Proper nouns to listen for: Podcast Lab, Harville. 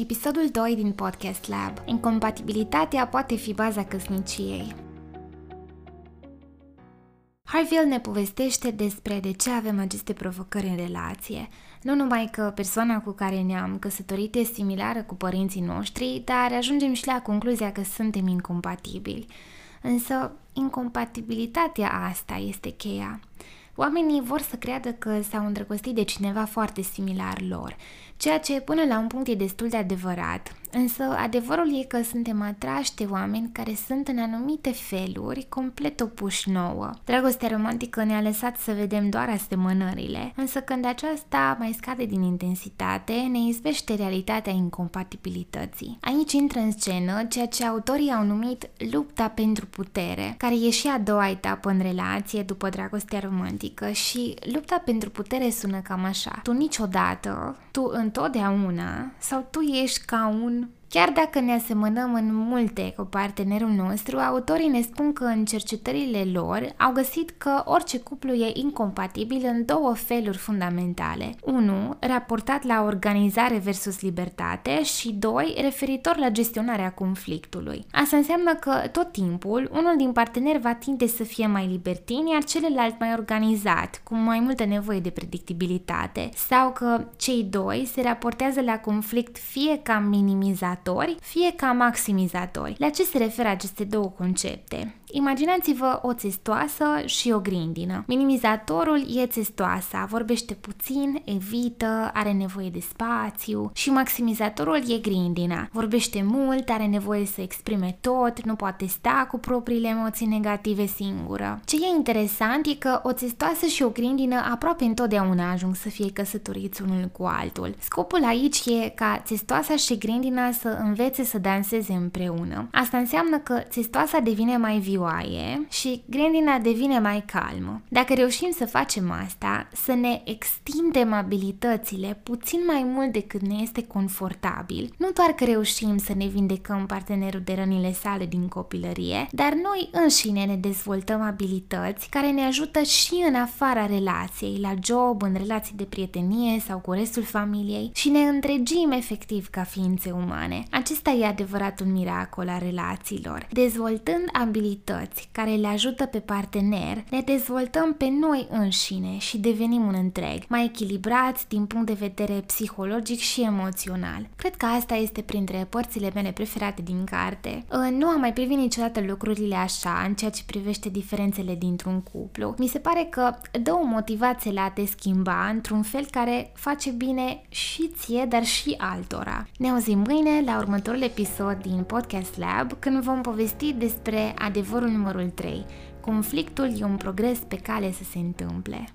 Episodul 2 din Podcast Lab. Incompatibilitatea poate fi baza căsniciei. Harville ne povestește despre de ce avem aceste provocări în relație. Nu numai că persoana cu care ne-am căsătorit e similară cu părinții noștri, dar ajungem și la concluzia că suntem incompatibili. Însă, incompatibilitatea asta este cheia. Oamenii vor să creadă că s-au îndrăgostit de cineva foarte similar lor, ceea ce până la un punct e destul de adevărat, însă adevărul e că suntem atrași de oameni care sunt în anumite feluri complet opuși nouă. Dragostea romantică ne-a lăsat să vedem doar asemănările, însă când aceasta mai scade din intensitate, ne izbește realitatea incompatibilității. Aici intră în scenă ceea ce autorii au numit lupta pentru putere, care e și a doua etapă în relație după dragostea romantică. Și lupta pentru putere sună cam așa. Tu niciodată, tu întotdeauna sau tu ești ca un... Chiar dacă ne asemănăm în multe cu partenerul nostru, autorii ne spun că în cercetările lor au găsit că orice cuplu e incompatibil în două feluri fundamentale. 1. Raportat la organizare versus libertate și 2. Referitor la gestionarea conflictului. Asta înseamnă că tot timpul unul din parteneri va tinde să fie mai libertin, iar celălalt mai organizat, cu mai multă nevoie de predictibilitate, sau că cei doi se raportează la conflict fie ca minimizator, fie ca maximizatori. La ce se referă aceste două concepte? Imaginați-vă o țestoasă și o grindină. Minimizatorul e țestoasa, vorbește puțin, evită, are nevoie de spațiu, și maximizatorul e grindina. Vorbește mult, are nevoie să exprime tot, nu poate sta cu propriile emoții negative singură. Ce e interesant e că o țestoasă și o grindină aproape întotdeauna ajung să fie căsătoriți unul cu altul. Scopul aici e ca țestoasa și grindina să învețe să danseze împreună. Asta înseamnă că țestoasa devine mai vioaie și grindina devine mai calmă. Dacă reușim să facem asta, să ne extindem abilitățile puțin mai mult decât ne este confortabil, nu doar că reușim să ne vindecăm partenerul de rănile sale din copilărie, dar noi înșine ne dezvoltăm abilități care ne ajută și în afara relației, la job, în relații de prietenie sau cu restul familiei, și ne întregim efectiv ca ființe umane. Acesta e adevăratul miracol al relațiilor. Dezvoltând abilități care le ajută pe partener, ne dezvoltăm pe noi înșine și devenim un întreg, mai echilibrați din punct de vedere psihologic și emoțional. Cred că asta este printre părțile mele preferate din carte. Nu am mai privit niciodată lucrurile așa în ceea ce privește diferențele dintr-un cuplu. Mi se pare că dă o motivație la a te schimba într-un fel care face bine și ție, dar și altora. Ne auzim mâine la următorul episod din Podcast Lab, când vom povesti despre adevărul numărul 3. Conflictul e un progres pe cale să se întâmple.